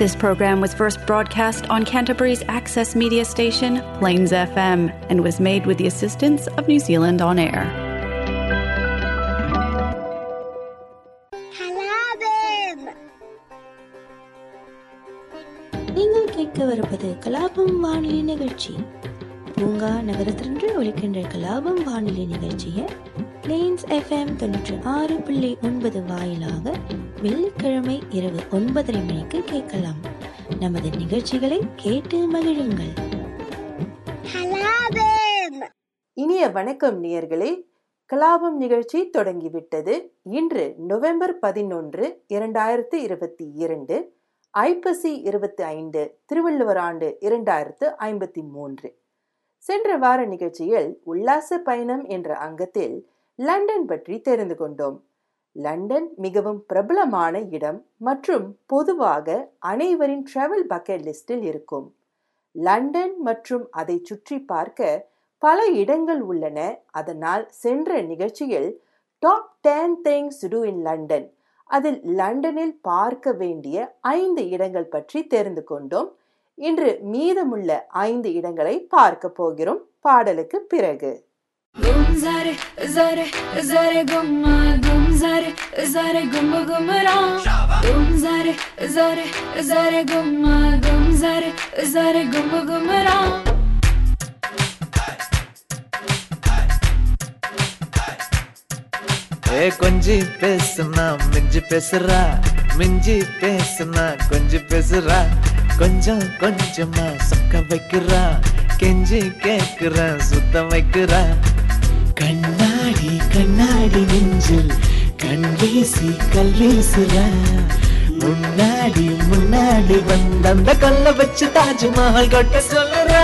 This program was first broadcast on Canterbury's access media station, Plains FM, and was made with the assistance of New Zealand On Air. கலாபம் நீங்கள் கேட்க வருவது கலாபம் வானிலை நிகழ்ச்சி. பூங்கா நகரத்திலிருந்து ஒலிக்கின்ற கலாபம் வானிலை நிகழ்ச்சியை பிளெயின்ஸ் எஃப்எம் 96.9 வாயிலாக வெள்ளிக்கிழமை இரவு 9:30 மணிக்கு கேட்கலாம். நமது நிகழ்ச்சிகளை கேட்டு மகிழுங்கள். இனிய வணக்கம் நேயர்களே, கலாபம் நிகழ்ச்சி தொடங்கிவிட்டது. இன்று நவம்பர் 11, 2022, ஐப்பசி 25, திருவள்ளுவர் ஆண்டு 2053. சென்ற வார நிகழ்ச்சியில் உல்லாச பயணம் என்ற அங்கத்தில் லண்டன் பற்றி தெரிந்து கொண்டோம். லண்டன் மிகவும் பிரபலமான இடம் மற்றும் பொதுவாக அனைவரின் டிராவல் பக்கெட் லிஸ்டில் இருக்கும். லண்டன் மற்றும் அதை சுற்றி பார்க்க பல இடங்கள் உள்ளன. அதனால் சென்ற நிகழ்ச்சியில் top 10 things to do in London, அதில் லண்டனில் பார்க்க வேண்டிய 5 இடங்கள் பற்றி தெரிந்து கொண்டோம். இன்று மீதமுள்ள 5 இடங்களை பார்க்க போகிறோம் பாடலுக்கு பிறகு. Gum zare zare zare gumma gum zare zare gum gum ram gum zare zare zare gumma gum zare zare gum gum ram. Hey konji pesna minji pesna konji pesra konjam konjama sakka vaikra kenji kekra sutta vaikra. கண்ணாடி கண்ணாடி நெஞ்சில் கண்வீசி கல்வீசுரா முன்னாடி முன்னாடி வந்தந்த கல்ல வச்சு தாஜ்மஹால் கட்ட சொல்லுறா.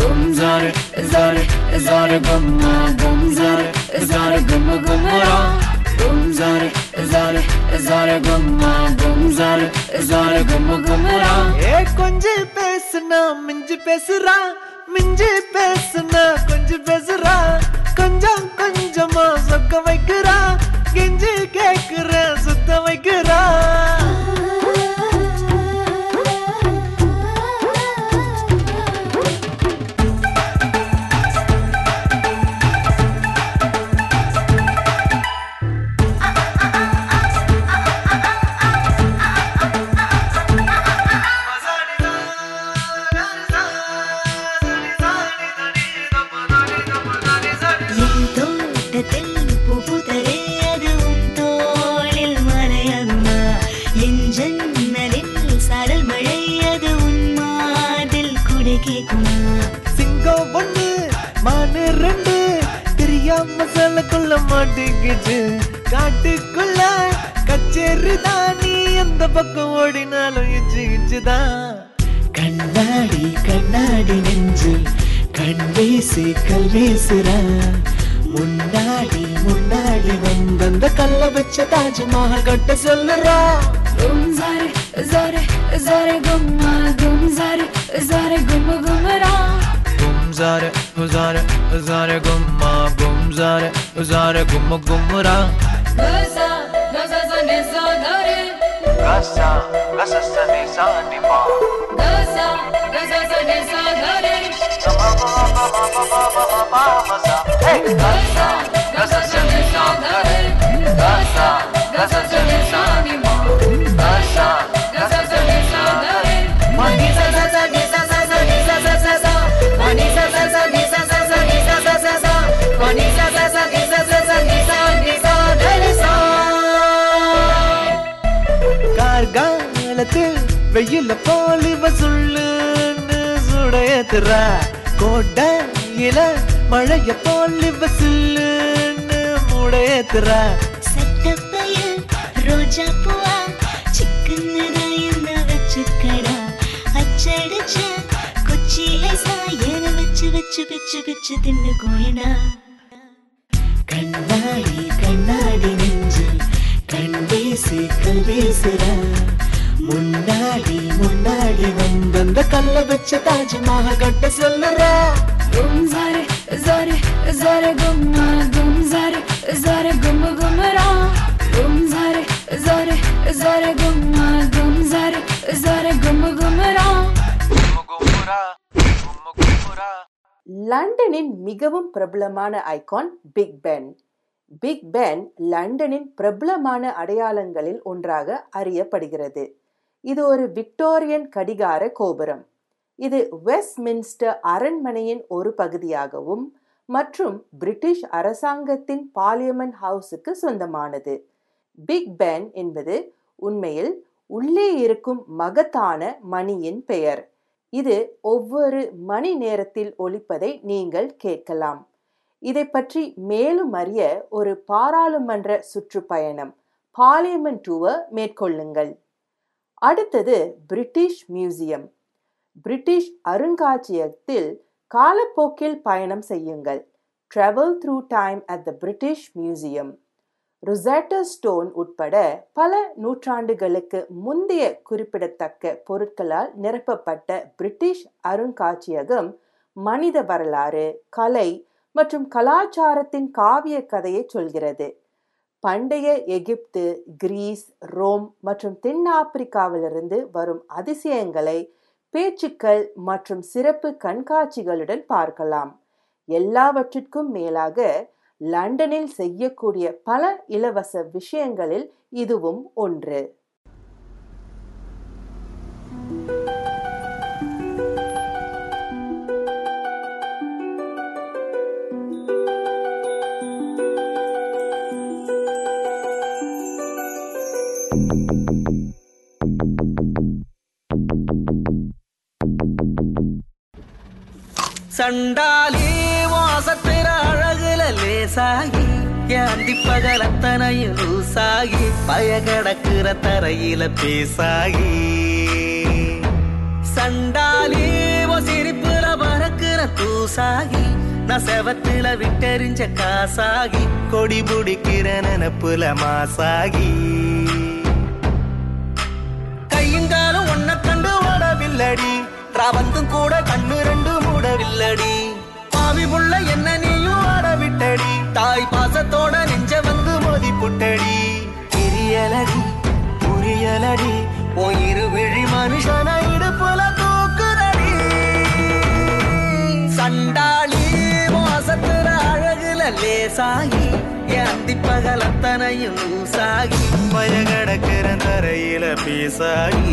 கும் ஜாரு ஜாரு ஜாரு கம்மா கும் ஜாரு ஜாரு கும் குமரா கும் ஜாரு ஜாரு ஜாரு கம்மா கும் ஜாரு ஜாரு கும் குமரா. ஏ கொஞ்சு பேசுனா மிஞ்சு பேசுறா மிஞ்சு பேசுனா கொஞ்சு பேசுறா கொஞ்சம் கொஞ்சமா சொக்க வைக்கிறா கெஞ்சி கேக்குற சுத்த வைக்கிறா. காட்டுக்குள்ள கச்சேரி தானி எந்த பக்கம் ஓடினாலும் இச்சு இச்சுதான். கண்ணாடி கண்ணாடி நெஞ்சு கண்வீசி கல்வீசுரா முன்னாடி முன்னாடி வந்தந்த கல்ல வச்ச தாஜ்மஹால் கட்ட சொல்லுறா. கும் ஜாரு ஜாரு ஜாரு கும்மா கும் ஜாரு ஜாரு கும் குமரா கும் ஜாரு ஜாரு ஜாரு கும்மா கும் ஜாரு ஜாரு கும் குமரா. Gasa gasa ne sa dare gasa gasa ne sa ni ma gasa gasa ne sa dare ma ma ma ma ma ma sa hey gasa gasa ne sa dare gasa gasa ne sa ni ma gasa gasa ne sa dare ma ni sa sa ni sa sa ni sa sa sa ma ni sa sa ni sa sa ni sa sa sa ma ni sa sa ni sa sa ni sa ni sa. காலத்தில் வெயில போலி வசுள்ளுன்னு சுடையத்துறா கோட்டையில மழைய போலி வசுள்ளுன்னு முடையத்துறா. சட்டப்பையில் ரோஜா பூவா சிக்கனரா என்ன வச்சுக்கடா அச்சடிச்ச கொச்சியில சாயன வச்சு வச்சு பிச்சு பிச்சு தின்னு கோயினா. கண்ணாடி கண்ணாடி நெஞ்சு கண் வீசி கல் வீசுறா முன்னாடி முன்னாடி வந்தந்த கல்ல வச்ச தாஜ்மஹால் கட்ட சொல்லுறா. கும் ஜாரு ஜாரு ஜாரு கும்மா கும் ஜாரு ஜாரு கும் குமரா கும் ஜாரு ஜாரு ஜாரு கும்மா கும் ஜாரு ஜாரு. லண்டனின் மிகவும் பிரபலமான icon Big Ben. Big Ben லண்டனின் பிரபலமான அடையாளங்களில் ஒன்றாக அறியப்படுகிறது. இது ஒரு விக்டோரியன் கடிகார கோபுரம். இது வெஸ்ட்மின்ஸ்டர் அரண்மனையின் ஒரு பகுதியாகவும் மற்றும் பிரிட்டிஷ் அரசாங்கத்தின் பார்லியமெண்ட் ஹவுஸுக்கு சொந்தமானது. பிக் பென் என்பது உண்மையில் உள்ளே இருக்கும் மகத்தான மணியின் பெயர். இது ஒவ்வொரு மணி நேரத்தில் ஒலிப்பதை நீங்கள் கேட்கலாம். இதை பற்றி மேலும் அறிய ஒரு பாராளுமன்ற சுற்றுப்பயணம் பார்லியமெண்ட் டூர் மேற்கொள்ளுங்கள். அடுத்தது பிரிட்டிஷ் மியூசியம். பிரிட்டிஷ் அருங்காட்சியகத்தில் காலப்போக்கில் பயணம் செய்யுங்கள். Travel through time at the British museum. Rosetta stone உட்பட பல நூற்றாண்டுகளுக்கு முந்தைய குறிப்பிடத்தக்க பொருட்களால் நிரப்பப்பட்ட பிரிட்டிஷ் அருங்காட்சியகம் மனித வரலாறு, கலை மற்றும் கலாச்சாரத்தின் காவிய கதையை சொல்கிறது. பண்டைய எகிப்து, கிரீஸ், ரோம் மற்றும் தென்னாப்பிரிக்காவிலிருந்து வரும் அதிசயங்களை பேச்சுக்கள் மற்றும் சிறப்பு கண்காட்சிகளுடன் பார்க்கலாம். எல்லாவற்றிற்கும் மேலாக லண்டனில் செய்யக்கூடிய பல இலவச விஷயங்களில் இதுவும் ஒன்று. சண்டாலே வாசத்திர அழகுல லேசாகி ஏந்தி பகலத்தனையும் லூசாகி பயகடக்குற தரையில பேசாகி சண்டாலே சிரிப்புல பறக்குற தூசாகி நான் செவத்துல விட்டெறிஞ்ச காசாகி கொடி பிடிக்கிற நெனப்புல மாசாகி கையங்காலும் ஒன்ன கண்டு ஓடவில்லடி ராவந்தும் கூட கண்ணு ரெண்டு மூடவில்லடி பாவி புள்ள என்ன நீயும் ஆட விட்டடி தாய் பாசத்தோட நெஞ்ச வந்து மோதி புட்டடி தெரியலடி புரியலடி உன் இருவிழி மனுஷன இடுப்புல தூக்குறடி சண்டாளி வாசத்துல அழகுல லேசாகி ஏந்தி பகலத்தனையும் லூசாகி பயகடக்கிற தரையில பேசாகி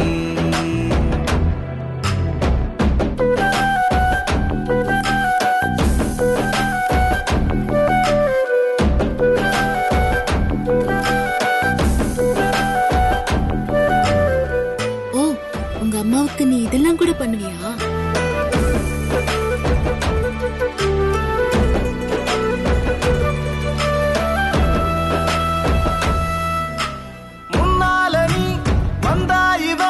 நீ இதெல்லாம் கூட பண்ணுவியா? முன்னால நீ வந்தாயிவ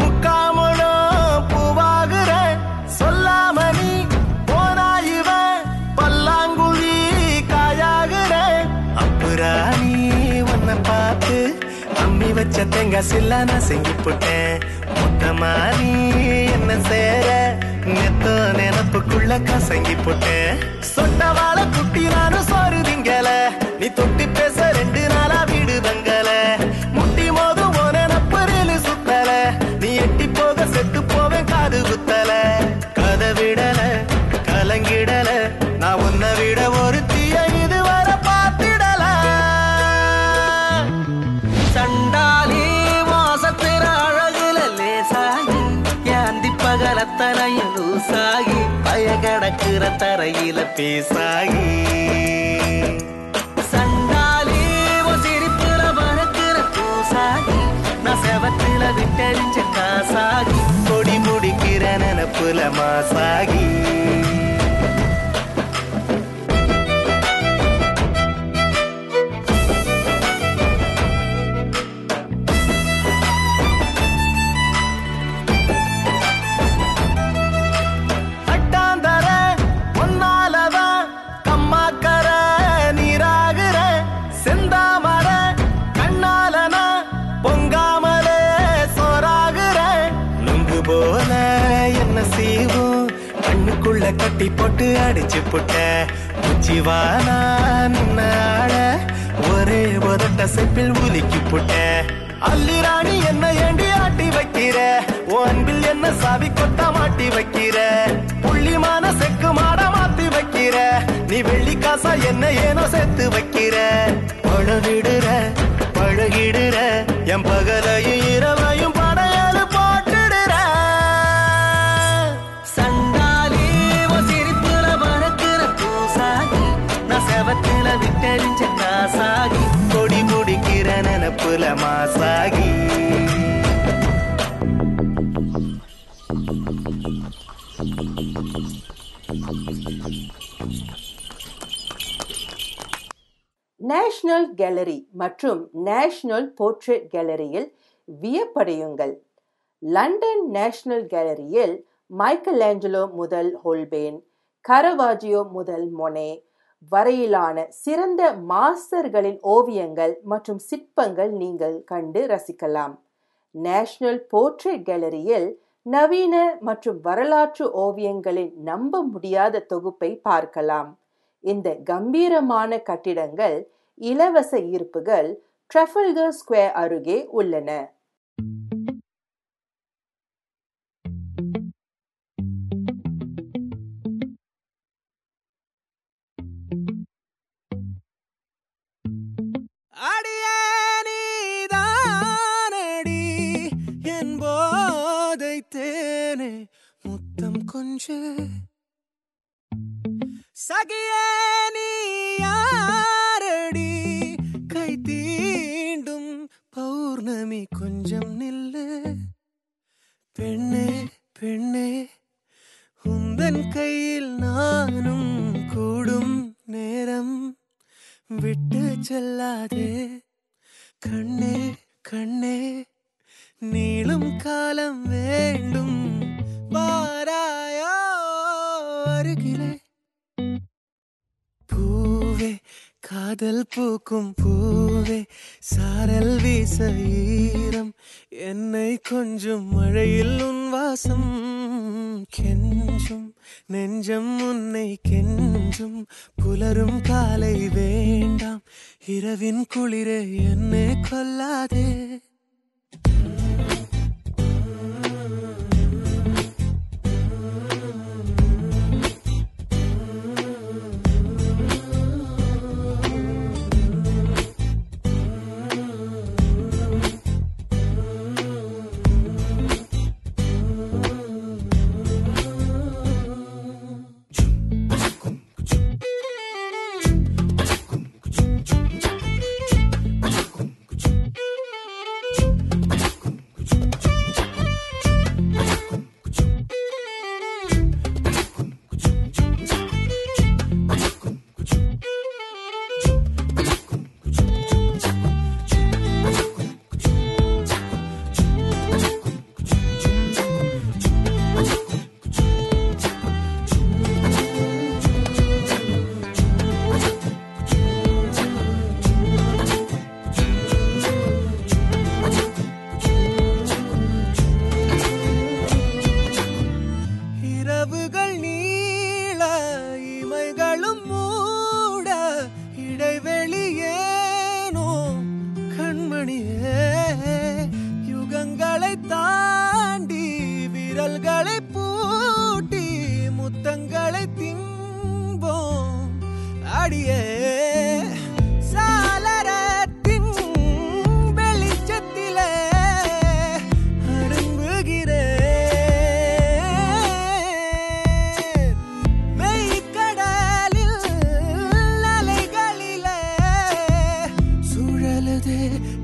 முக்காமனோ பூவாகுற சொல்லாம நீ போனாயிவ பல்லாங்குழி காயாகுற அப்புறா நீ உன்னை பார்த்து அம்மி வச்ச தேங்க சில்லா நான் செங்கி போட்டேன் மாறி என்ன சேர நெத்தோ நெனப்புக்குள்ள கசங்கி போட்டேன் சொன்னவாழ குட்டி நானும் சோறு திங்கல நீ தொட்டி பேச ரெண்டு நாளா வீடு தங்கல முட்டி மோது ஒனப்பறையில சுத்தல நீ எட்டி போக செத்து போவேன் காது குத்தல கதை விடல கலங்கிடல நான் உன்னை விட ஒரு தீய இதுவரை பார்த்திடல சண்டாலி வாசத்திர பகலத்தனையும் லூசாகி பயகடக்குற தரையில பேசாகி சண்டாலி சிரிப்புல பறக்குற பூசாகி நான் செவத்துல விட்டறிஞ்ச காசாகி கொடி முடிக்கிற நெனப்புல மாசாகி கட்டி போட்டு அடிச்சு புட்ட உச்சிவானா நின்னாட ஒரே ஒரட்ட செப்பில் உலுக்கி புட்ட அல்லிராணி என்ன ஏண்டி ஆட்டி வைக்கிற ஓன்பில் என்ன சாவி கொட்ட மாட்டி வைக்கிற புள்ளிமான செக்கு மாட மாத்த பேசாம என்ன ஏனோ சேர்த்து வைக்கிற பழகிடுற பழகிடுற என் பகலையும் இரவையும் படையலு போட்டுடுற சண்டாலே சிரிப்புல வளர்க்கிற பூசாகி நான் செவத்துல விட்டறிஞ்ச காசாகி கொடி முடிக்கிற நினப்புல மாசாகி நேஷனல் கேலரி மற்றும் நேஷனல் போர்ட்ரேட் கேலரியில் வியப்படையுங்கள். லண்டன் நேஷனல் கேலரியில் மைக்கேலாஞ்சலோ முதல் ஹோல்பேன், கரவாஜியோ முதல் மொனே வரையிலான சிறந்த மாஸ்டர்களின் ஓவியங்கள் மற்றும் சிற்பங்கள் நீங்கள் கண்டு ரசிக்கலாம். நேஷனல் போர்ட்ரேட் கேலரியில் நவீன மற்றும் வரலாற்று ஓவியங்களின் நம்ப முடியாத தொகுப்பை பார்க்கலாம். இந்த கம்பீரமான கட்டிடங்கள் இலவச ஈர்ப்புகள் ட்ரஃபல்கர் ஸ்கொயர் அருகே உள்ளன. முத்தம் கொஞ்ச சகியே நீ யாரடி கை தீண்டும் பௌர்ணமி கொஞ்சம் நில்லு பெண்ணே பெண்ணே உந்தன் கையில் நானும் கூடும் நேரம் விட்டு செல்லாதே கண்ணே கண்ணே நீளும் காலம் வேண்டும் வாராயோ அருகிலே பூவே காதல் பூக்கும் பூவே சாரல் வீச ஈரம் என்னை கொஞ்சம் மழையில் உன் வாசம் கெஞ்சும் நெஞ்சம் உன்னை கெஞ்சும் புலரும் காலை வேண்டாம் இரவின் குளிரே என்னை கொல்லாதே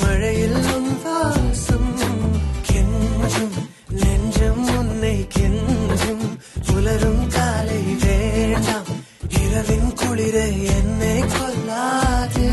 மழையில் நிலவின் குளிரை என்னை கொள்ளாது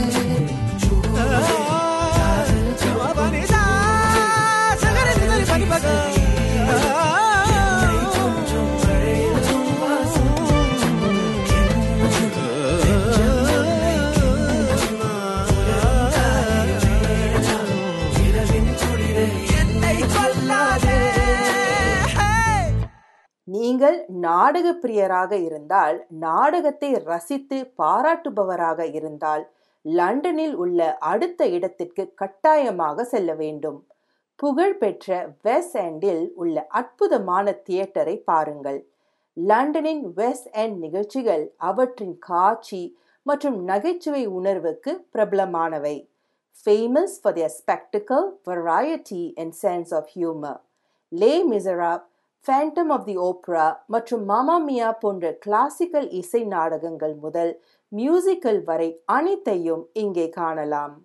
நீங்கள் நாடக பிரியராக இருந்தால், நாடகத்தை ரசித்து பாராட்டுபவராக இருந்தால் லண்டனில் உள்ள அடுத்த இடத்திற்கு கட்டாயமாக செல்ல வேண்டும். புகழ்பெற்ற வெஸ்ட் எண்டில் உள்ள அற்புதமான தியேட்டரை பாருங்கள். லண்டனின் வெஸ்ட் எண்ட் நிகழ்ச்சிகள் அவற்றின் காட்சி மற்றும் நகைச்சுவை உணர்வுக்கு பிரபலமானவை. Famous for their spectacle, variety and sense of humour. Les Miserables, Phantom of the Opera மற்றும் மாமா மியா போன்ற கிளாசிக்கல் இசை நாடகங்கள் முதல் மியூசிக்கல் வரை அனைத்தையும் இங்கே காணலாம்.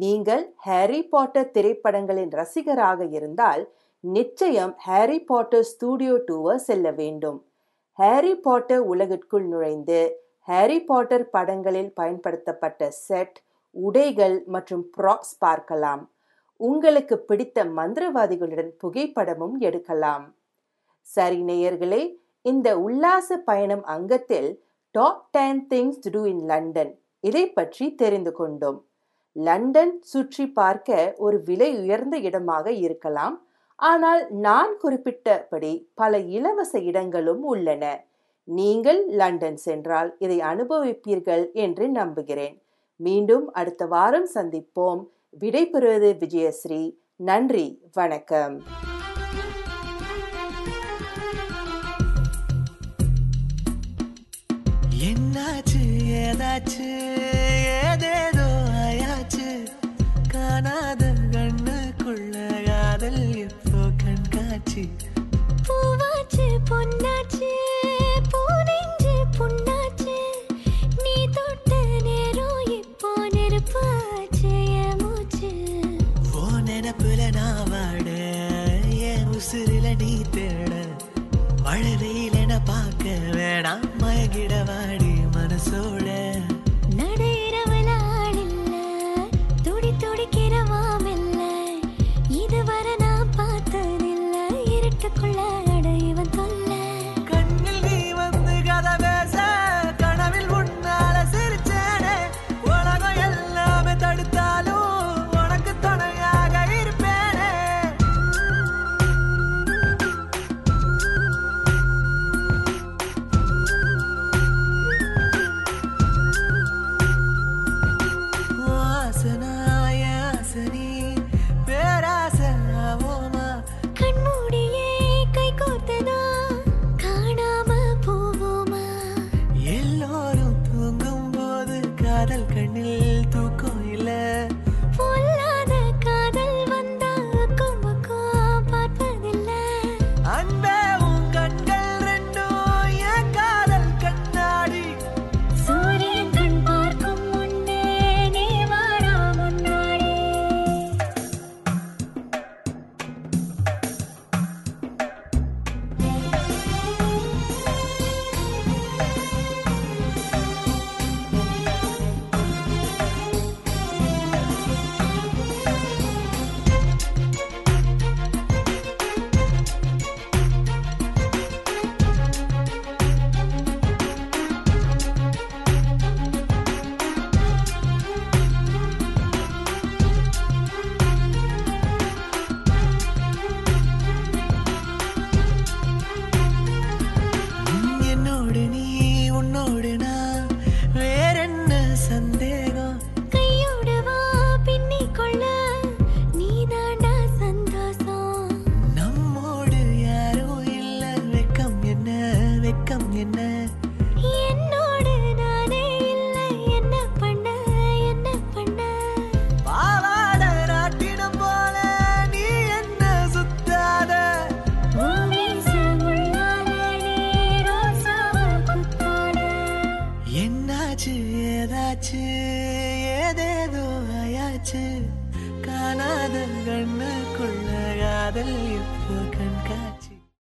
நீங்கள் ஹாரி பாட்டர் திரைப்படங்களின் ரசிகராக இருந்தால் நிச்சயம் ஹாரி பாட்டர் ஸ்டூடியோ டூர் செல்ல வேண்டும். ஹாரி பாட்டர் உலகிற்குள் நுழைந்து ஹாரி பாட்டர் படங்களில் பயன்படுத்தப்பட்ட செட், உடைகள் மற்றும் ப்ராப்ஸ் பார்க்கலாம். உங்களுக்கு பிடித்த மந்திரவாதிகளுடன் புகைப்படமும் எடுக்கலாம். சரி நேயர்களே, இந்த உல்லாச பயணம் அங்கத்தில் top 10 things to do in London இதை பற்றி தெரிந்து கொண்டோம். லண்டன் சுற்றி பார்க்க ஒரு விலை உயர்ந்த இடமாக இருக்கலாம், ஆனால் நான் குறிப்பிட்டபடி பல இலவச இடங்களும் உள்ளன. நீங்கள் லண்டன் சென்றால் இதை அனுபவிப்பீர்கள் என்று நம்புகிறேன். மீண்டும் அடுத்த வாரம் சந்திப்போம். விடைபெறுவது விஜயஸ்ரீ. நன்றி, வணக்கம். என்னாச்சு ஏதாச்சு ஏதேதோ ஆயாச்சு, காணாத கண்ணுக்குள்ள காதல் இப்போ கண்காட்சி, பூவாச்சு பொன்னாச்சு பூனெஞ்சு புண்ணாச்சு, நீ தொட்ட நேரம் இப்போ நெருப்பாச்சு, என் மூச்சு ஓ நெனப்புல நான் வாட, என் உசுருல நீ தேட, மழை வெயில் என பார்க்க வேணாம், மயக்கிடவாடி மனசோட நடுஇரவல ஆளில்ல, துடி துடிக்கிறவாமில்ல, இதுவரை நான் பார்த்ததில்ல, இருட்டுக்குள்ள அடைவன் தொல்ல, கண்ணில் நீ வந்து கதை பேச, கனவில் உன்னால சிரிச்சேனே, உலகம் எல்லாமே தடுத்தாலும் உனக்கு துணையாக இருப்பேனே. காணாத கண்ணுக்குள்ள காதல் இப்போ கண்காட்சி.